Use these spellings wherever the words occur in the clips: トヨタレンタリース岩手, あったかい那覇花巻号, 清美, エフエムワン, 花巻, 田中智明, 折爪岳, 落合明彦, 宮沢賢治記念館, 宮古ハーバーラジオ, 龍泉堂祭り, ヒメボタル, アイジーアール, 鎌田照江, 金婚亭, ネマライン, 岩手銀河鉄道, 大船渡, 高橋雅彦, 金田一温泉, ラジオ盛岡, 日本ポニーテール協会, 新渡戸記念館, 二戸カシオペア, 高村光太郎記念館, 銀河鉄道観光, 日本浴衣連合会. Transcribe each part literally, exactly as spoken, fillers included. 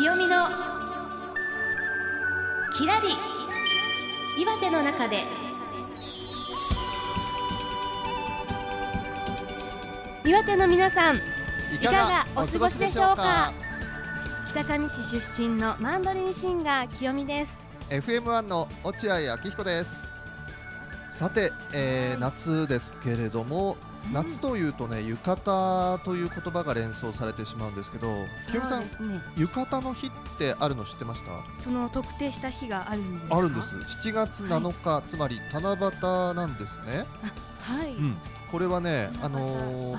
清美のきらり岩手の中で。岩手の皆さん、いかがお過ごしでしょうか。北上市出身のマンドリンシンガー清美です。 エフエムワン の落合明彦です。さて、えー、夏ですけれども、夏というとね、浴衣という言葉が連想されてしまうんですけど、清美さん、浴衣の日ってあるの知ってました？その特定した日があるんですか？あるんです。しちがつなのか、はい、つまり七夕なんですね。あ、はい、うん、これはね、あのー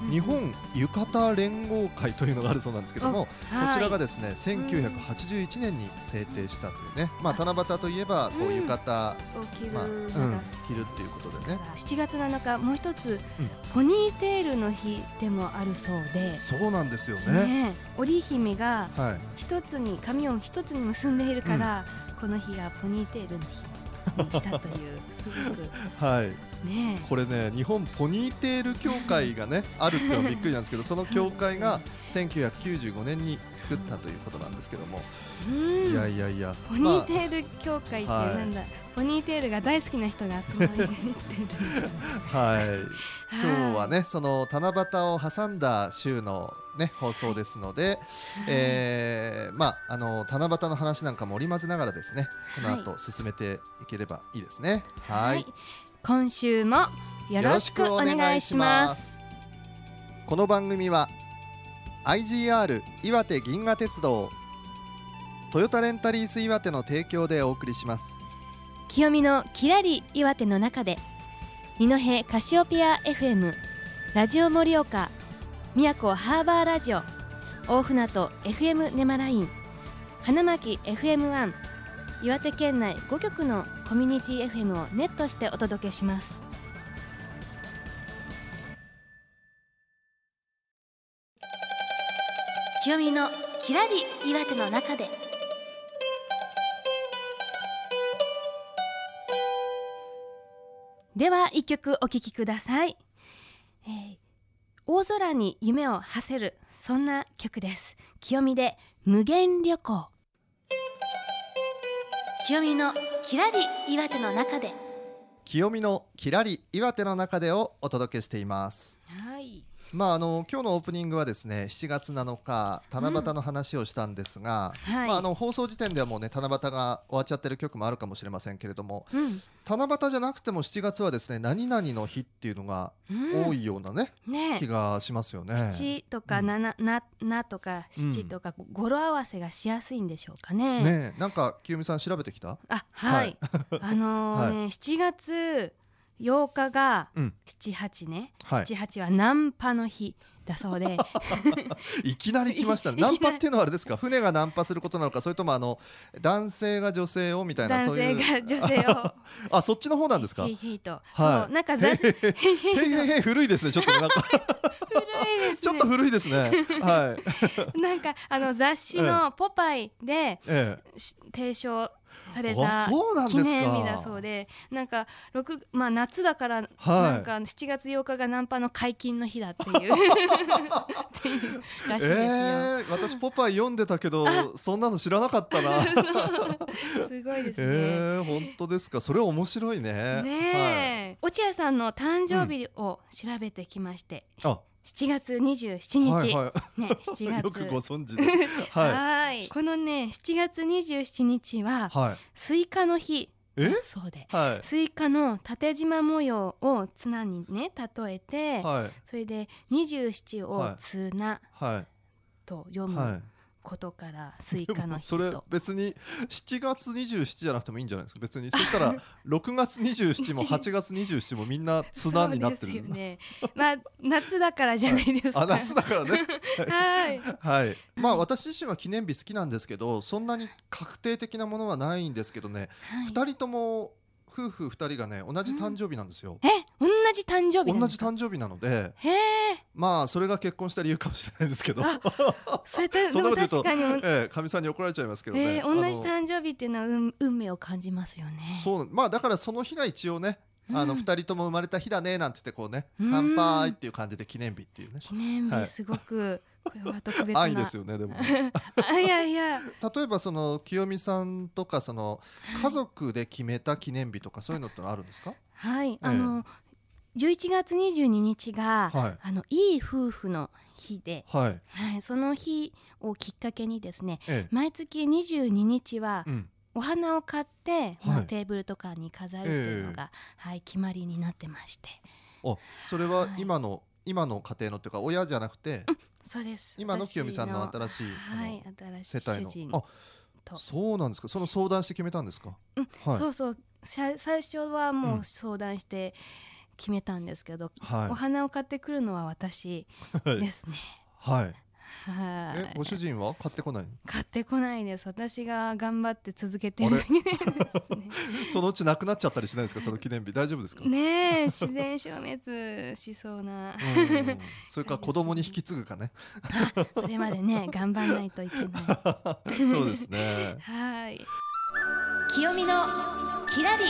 うん、日本浴衣連合会というのがあるそうなんですけども、はい、こちらがですね、せんきゅうひゃくはちじゅういちねんに制定したというね、うん、まあ、七夕といえばこう浴衣、うん、を着る、まあうん、着るっていうことでね。しちがつなのか、もう一つ、うん、ポニーテールの日でもあるそうで。そうなんですよね。ね、織姫が一つに、はい、髪を一つに結んでいるから、うん、この日がポニーテールの日にしたというすごく、はい、ね、これね、日本ポニーテール協会がねあるっていうのはびっくりなんですけど、その協会がせんきゅうひゃくきゅうじゅうごねんに作ったということなんですけども、いやいやいや、ポニーテール協会ってなんだ、はい、ポニーテールが大好きな人が集まっているんですね。はい、今日はね、その七夕を挟んだ週のね、放送ですので、はい、えー、まあ、あの七夕の話なんかも織り交ぜながらですね、この後進めていければいいですね。はい、はい、今週もよろしくお願いします。この番組は アイジーアール 岩手銀河鉄道、トヨタレンタリース岩手の提供でお送りします。清美のきらり岩手の中で、二戸カシオペア エフエム、 ラジオ盛岡、宮古ハーバーラジオ、大船渡 エフエム ネマライン、花巻 エフエムワン、 岩手県内ごきょくのコミュニティ エフエム をネットしてお届けします。清美のきらり岩手の中で。では一曲お聴きください、えー、大空に夢を馳せる、そんな曲です。清美で無限旅行。清美のきらり岩手の中で。清美のきらり岩手の中でをお届けしています。はい、まあ、あの今日のオープニングはですね、しちがつなのか七夕の話をしたんですが、うん、はい、まあ、あの放送時点ではもうね、七夕が終わっちゃってる曲もあるかもしれませんけれども、うん、七夕じゃなくてもしちがつはですね、何々の日っていうのが多いようなね、うん、ね、気がしますよね。しちとかなな、うん、な、なとかしちとか、語呂合わせがしやすいんでしょうかね。ねえ、なんか清美さん調べてきた？あ、はい、はい、あのーね、はい、しちがつようかが七八、うん、ね、はい、七八はナンパの日だそうでいきなり来ましたね。ナンパっていうのはあれですか、船がナンパすることなのか、それともあの男性が女性をみたいな、男性が女性をあ、そっちの方なんですか。へいへいと、はい、そう、なんか雑誌へいへいへい、古いですね、ちょっとなんか古いですねちょっと古いですねはいなんかあの雑誌のポパイで、ええ、提唱された記念日だそうで、なんか、まあ、夏だから、はい、なんかしちがつようかがナンパの解禁の日だっていうっていうらしいですよ、えー、私ポパイ読んでたけどそんなの知らなかったなすごいですね、えー、本当ですか。それ面白い ね, ね、はい、落合さんの誕生日を調べてきまして、うん、あ、しちがつにじゅうしちにち、はいはい、ね、しちがつよくご存知で、はいはい、このねしちがつにじゅうしちにちは、はい、スイカの日だそうで、はい、スイカの縦縞模様を綱にね例えて、はい、それでにじゅうななを綱と読む、はいはい、ことからスイカの日と。でもそれ別にしちがつにじゅうしちじゃなくてもいいんじゃないですか。別にそしたらろくがつにじゅうしちもはちがつにじゅうしちもみんな綱になってるそうですよねまあ夏だからじゃないですか、はい、あ、夏だからねはい、はい、まあ私自身は記念日好きなんですけど、そんなに確定的なものはないんですけどね、はい、ふたりとも夫婦ふたりがね同じ誕生日なんですよ、うん、え、同じ誕生日なんですか。同じ誕生日なので、へえ、まあそれが結婚した理由かもしれないですけどそれたそんなこと言うと、ええ、神さんに怒られちゃいますけどね、えー、同じ誕生日っていうのは運、運命を感じますよね。そう、まあだからその日が一応ね、あのふたりとも生まれた日だねなんて言ってこうね、乾杯っていう感じで記念日っていうね、記念日すごくこれは特別な愛ですよね。でもあ、いやいや例えばその清美さんとかその家族で決めた記念日とかそういうのってあるんですか？はい、えー、あのじゅういちがつにじゅうににちが、はい、あのいい夫婦の日で、はいはい、その日をきっかけにですね、ええ、毎月にじゅうににちはお花を買って、うんまあ、テーブルとかに飾るというのが、はいええはい、決まりになってまして、あ、それは今の、はい、今の家庭のというか親じゃなくて、うん、そうです今の清美さんの新しい、はい、新しい世帯の主人と。あ、そうなんですか。その相談して決めたんですか？うんはい、そうそう最初はもう相談して、うん決めたんですけど、はい、お花を買ってくるのは私ですね。はいはいはい、えご主人は買ってこない？買ってこないです。私が頑張って続けてるだけですね。そのうちなくなっちゃったりしないですか？その記念日大丈夫ですかね？え自然消滅しそうなうんそれから子供に引き継ぐかねそれまでね頑張らないといけないそうですねはい清美のきらり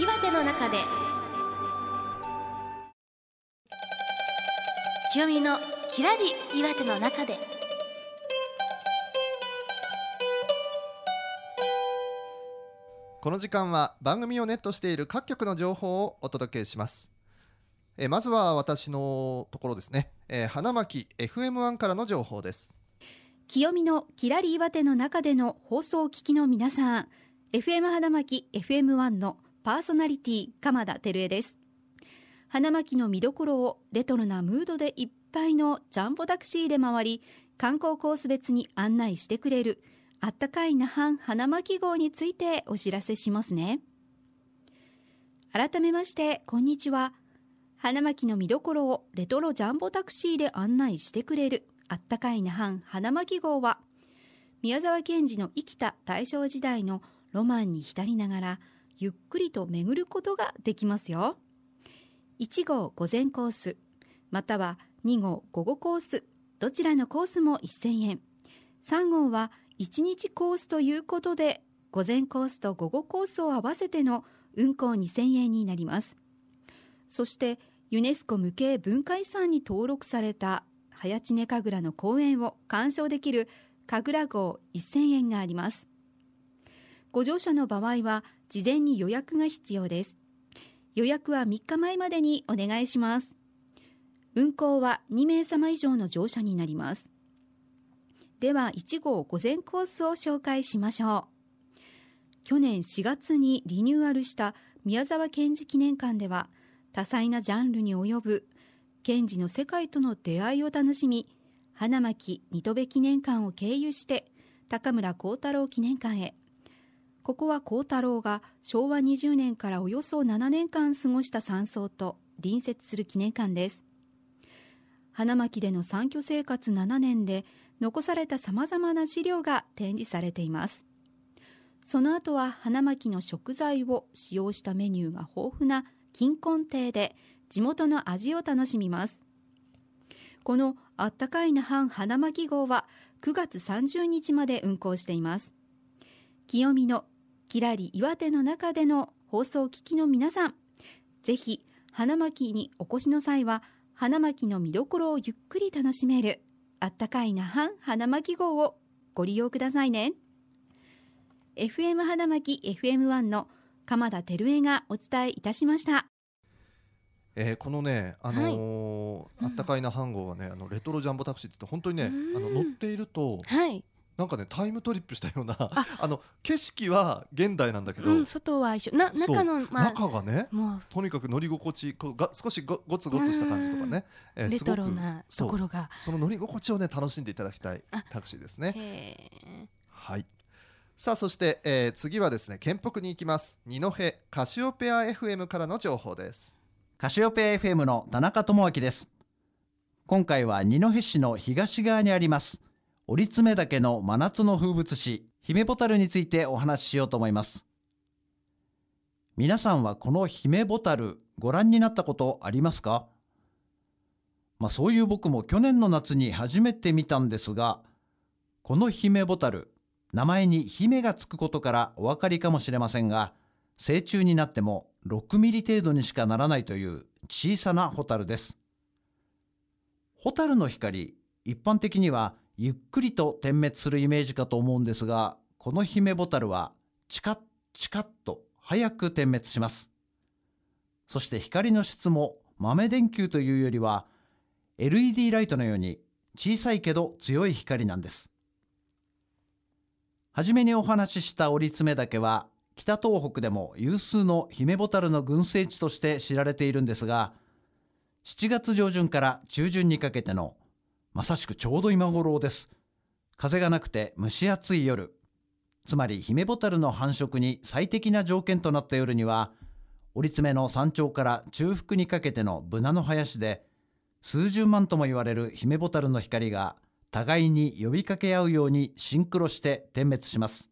岩手の中で清美のきらり岩手の中で。この時間は番組をネットしている各局の情報をお届けします。えまずは私のところですね、え花巻 エフエムワン からの情報です。清美のきらり岩手の中での放送を聞きの皆さん、 エフエム 花巻 エフエムワン のパーソナリティ鎌田照江です。花巻の見どころをレトロなムードでいっぱいのジャンボタクシーで回り、観光コース別に案内してくれるあったかい那覇花巻号についてお知らせしますね。改めましてこんにちは。花巻の見どころをレトロジャンボタクシーで案内してくれるあったかい那覇花巻号は、宮沢賢治の生きた大正時代のロマンに浸りながらゆっくりと巡ることができますよ。いち号午前コースまたはに号午後コース、どちらのコースもせんえん、さん号はいちにちコースということで午前コースと午後コースを合わせての運行にせんえんになります。そしてユネスコ無形文化遺産に登録された早知根神楽の公演を鑑賞できる神楽号せんえんがあります。ご乗車の場合は事前に予約が必要です。予約はみっかまえまでにお願いします。運行はにめいさま以上の乗車になります。ではいち号午前コースを紹介しましょう。去年しがつにリニューアルした宮沢賢治記念館では、多彩なジャンルに及ぶ賢治の世界との出会いを楽しみ、花巻新渡戸記念館を経由して高村光太郎記念館へ。ここは光太郎が昭和にじゅうねんからおよそななねんかん過ごした山荘と隣接する記念館です。花巻での散居生活ななねんで残されたさまざまな資料が展示されています。その後は花巻の食材を使用したメニューが豊富な金婚亭で地元の味を楽しみます。このあったかい那覇花巻号はくがつさんじゅうにちまで運行しています。清美のきらり岩手の中での放送を聞きの皆さん、ぜひ花巻にお越しの際は花巻の見どころをゆっくり楽しめるあったかい那覇花巻号をご利用くださいね。 エフエム 花巻 エフエムワン の鎌田照江がお伝えいたしました。えー、このね、あのーはいうん、あったかい那覇号はね、あのレトロジャンボタクシーって本当にね、あの乗っていると、はいなんかねタイムトリップしたようなああの景色は現代なんだけど、うん、外は一緒な 中, の、まあ、中がねもうとにかく乗り心地こうが少し ゴ, ゴツゴツした感じとかね、えー、レトロなところが そ, その乗り心地をね楽しんでいただきたいタクシーですね。へはい。さあそして、えー、次はですね県北に行きます。二戸カシオペア エフエム からの情報です。カシオペア エフエム の田中智明です。今回は二戸市の東側にあります折爪岳の真夏の風物詩、ヒメボタルについてお話ししようと思います。皆さんはこのヒメボタル、ご覧になったことありますか？まあ、そういう僕も去年の夏に初めて見たんですが、このヒメボタル、名前に姫がつくことからお分かりかもしれませんが、成虫になってもろくミリ程度にしかならないという小さなホタルです。ホタルの光、一般的にはゆっくりと点滅するイメージかと思うんですが、このヒメボタルはチカッチカッと早く点滅します。そして光の質も豆電球というよりは エルイーディー ライトのように小さいけど強い光なんです。はじめにお話しした折爪岳は北東北でも有数のヒメボタルの群生地として知られているんですが、しちがつ上旬から中旬にかけてのまさしくちょうど今頃です。風がなくて蒸し暑い夜、つまりヒメボタルの繁殖に最適な条件となった夜には、折爪の山頂から中腹にかけてのブナの林で数十万とも言われるヒメボタルの光が互いに呼びかけ合うようにシンクロして点滅します。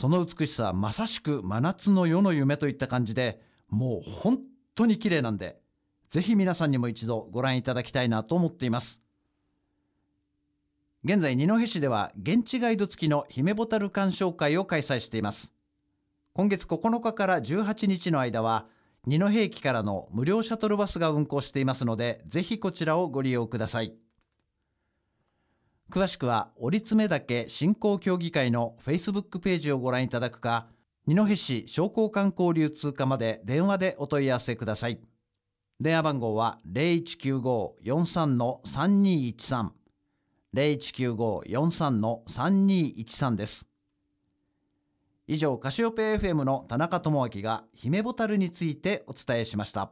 その美しさはまさしく真夏の夜の夢といった感じで、もう本当に綺麗なんで、ぜひ皆さんにも一度ご覧いただきたいなと思っています。現在二戸市では現地ガイド付きのヒメボタル鑑賞会を開催しています。今月ここのかからじゅうはちにちの間は二戸駅からの無料シャトルバスが運行していますので、ぜひこちらをご利用ください。詳しくは折爪岳振興協議会の Facebook ページをご覧いただくか、二戸市商工観光流通課まで電話でお問い合わせください。電話番号は ゼロいちきゅうご よんさん さんにいちさん ゼロいちきゅうご よんさん さんにいちさん です。以上、カシオペア エフエム の田中智明がヒメボタルについてお伝えしました。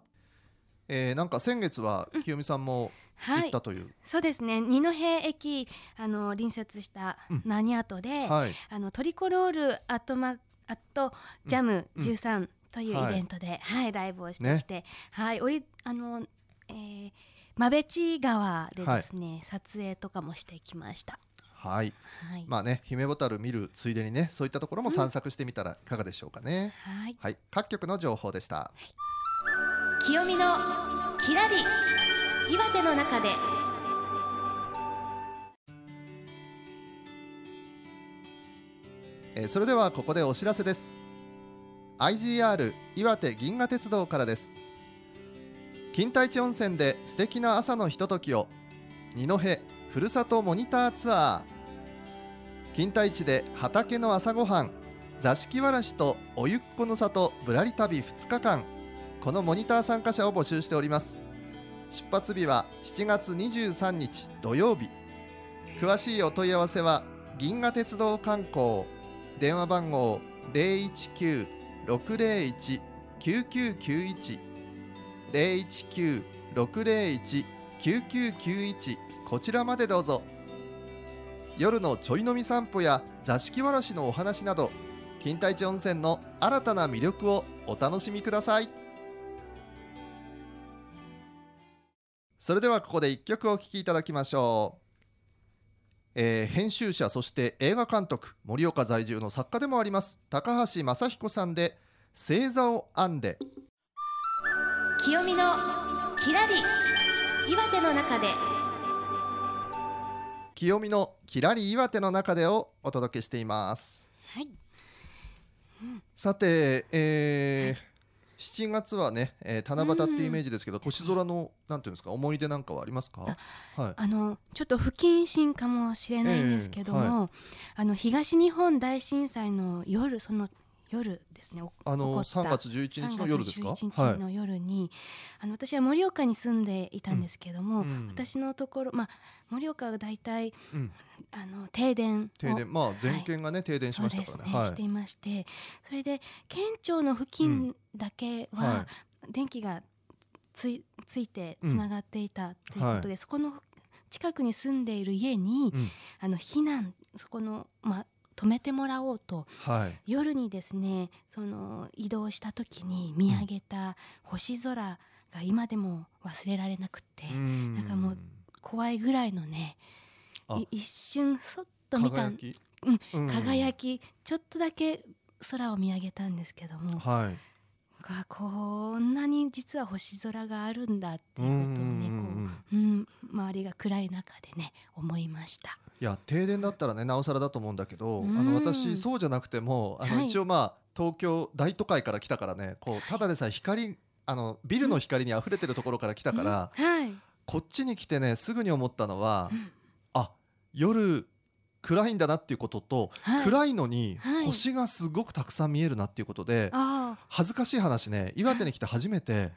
えー、なんか先月は清美さんも行ったという、うん、はい、そうですね、二戸駅あの隣接した何跡で、うん、はい、あのトリコロールアットマアットジャムじゅうさんというイベントで、うん、はいはい、ライブをしてきて、ね、はい、おりあの、えー、馬部地川でですね、はい、撮影とかもしてきました。はい、はい、まあね、ヒメボタル見るついでにね、そういったところも散策してみたらいかがでしょうかね、うん、はい、はい、各局の情報でした。はい、清美のきらり岩手の中で。えー、それではここでお知らせです。 アイジーアール 岩手銀河鉄道からです。金田一温泉で素敵な朝のひとときを、二戸ふるさとモニターツアー。金田一で畑の朝ごはん、座敷わらしとおゆっこの里ぶらり旅ふつかかん、このモニター参加者を募集しております。出発日はしちがつにじゅうさんにち土曜日。詳しいお問い合わせは銀河鉄道観光、電話番号 ゼロいちきゅう ろくゼロいち きゅうきゅうきゅういち ゼロいちきゅう ろくゼロいち きゅうきゅうきゅういち、こちらまでどうぞ。夜のちょい飲み散歩や座敷わらしのお話など、金田一温泉の新たな魅力をお楽しみください。それではここでいっきょくお聴きいただきましょう。えー、編集者、そして映画監督、盛岡在住の作家でもあります高橋雅彦さんで星座を編んで。清美のきらり岩手の中で。清美のきらり岩手の中でをお届けしています。はい、うん、さて、えーはい、しちがつはね、えー、七夕っていうイメージですけど、星空のなんていうんですか、思い出なんかはありますか？あ、はい、あのちょっと不謹慎かもしれないんですけども、えーはい、あの東日本大震災の夜、その夜ですね、あのさんがつじゅういちにちの夜ですか？さんがつじゅういちにちの夜に、はい、あの私は盛岡に住んでいたんですけども、うんうん、私のところ、まあ、盛岡はだいたい停電停電、まあ、全県が、ね、はい、停電しましたからね。そうですね、はい、していまして、それで県庁の付近だけは電気が つ,、うん、ついてつながっていたということで、うん、はい、そこの近くに住んでいる家に、うん、あの避難、そこの、まあ止めてもらおうと、はい、夜にですね、その移動した時に見上げた星空が今でも忘れられなくて、うん、なんかもう怖いぐらいのね、い一瞬そっと見た輝き、うん、輝き、ちょっとだけ空を見上げたんですけども、はい、こんなに実は星空があるんだっていうことをね、うんこう、うん、周りが暗い中でね思いました。いや、停電だったらねなおさらだと思うんだけど、あの私そうじゃなくても、あの、はい、一応まあ東京大都会から来たからね、こうただでさえ光、あのビルの光にあふれてるところから来たから、うん、はい、こっちに来てねすぐに思ったのは、うん、あ、夜暗いんだなっていうことと、はい、暗いのに星がすごくたくさん見えるなっていうことで、はい、恥ずかしい話ね、岩手に来て初めて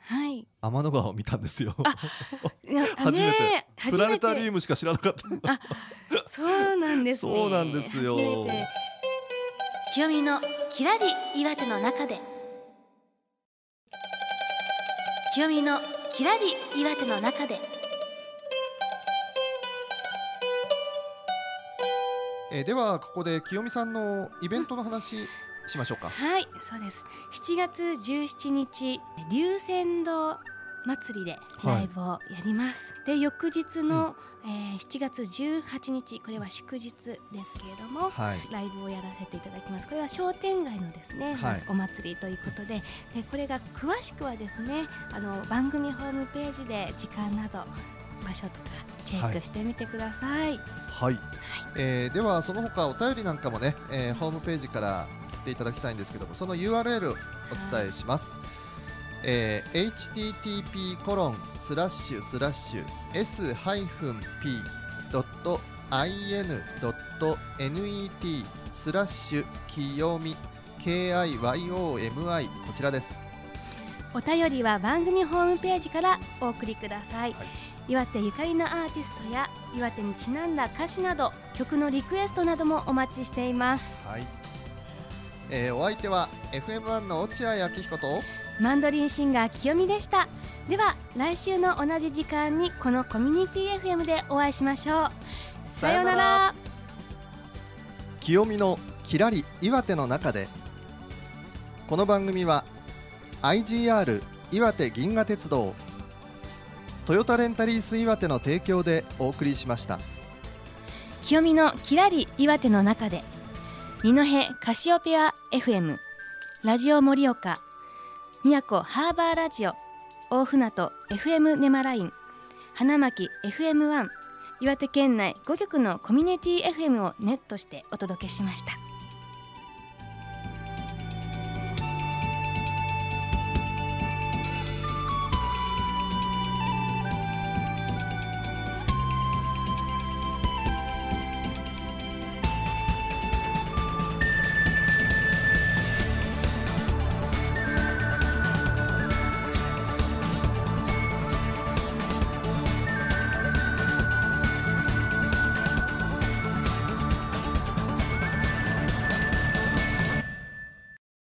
天の川を見たんですよ。初めてプラネタリウムしか知らなかった。あ、そうなんですね。そうなんですよ。きよみのきらり岩手の中で。きよみのきらり岩手の中で。えー、ではここできよみさんのイベントの話しましょうか。はい、そうです。しちがつじゅうしちにち龍泉堂祭りでライブをやります、はい、で翌日の、うん、えー、しちがつじゅうはちにち、これは祝日ですけれども、はい、ライブをやらせていただきます。これは商店街のですね、はい、お祭りということで、でこれが詳しくはですね、あの番組ホームページで時間など場所とかチェックしてみてください。はい、はい、えー、ではその他お便りなんかもね、えー、ホームページから来ていただきたいんですけども、その ユーアールエル をお伝えします、はい、えー、エイチティーティーピーコロンスラッシュスラッシュエスハイフンピードットアイエヌドットエヌイーティースラッシュキヨミケーアイワイオーエムアイ、 こちらです。お便りは番組ホームページからお送りください、はい。岩手ゆかりのアーティストや岩手にちなんだ歌詞など曲のリクエストなどもお待ちしています、はい、えー、お相手は エフエムワン の落合明彦とマンドリンシンガーきよみでした。では来週の同じ時間にこのコミュニティ エフエム でお会いしましょう。さようなら。きよみのきらり岩手の中で。この番組は アイジーアール 岩手銀河鉄道、トヨタレンタリース岩手の提供でお送りしました。きよみのきらり岩手の中で、二戸カシオペア エフエム、ラジオ盛岡、宮古ハーバーラジオ、大船渡 エフエム ネマライン、花巻 エフエムワン、岩手県内ごきょくのコミュニティ エフエム をネットしてお届けしました。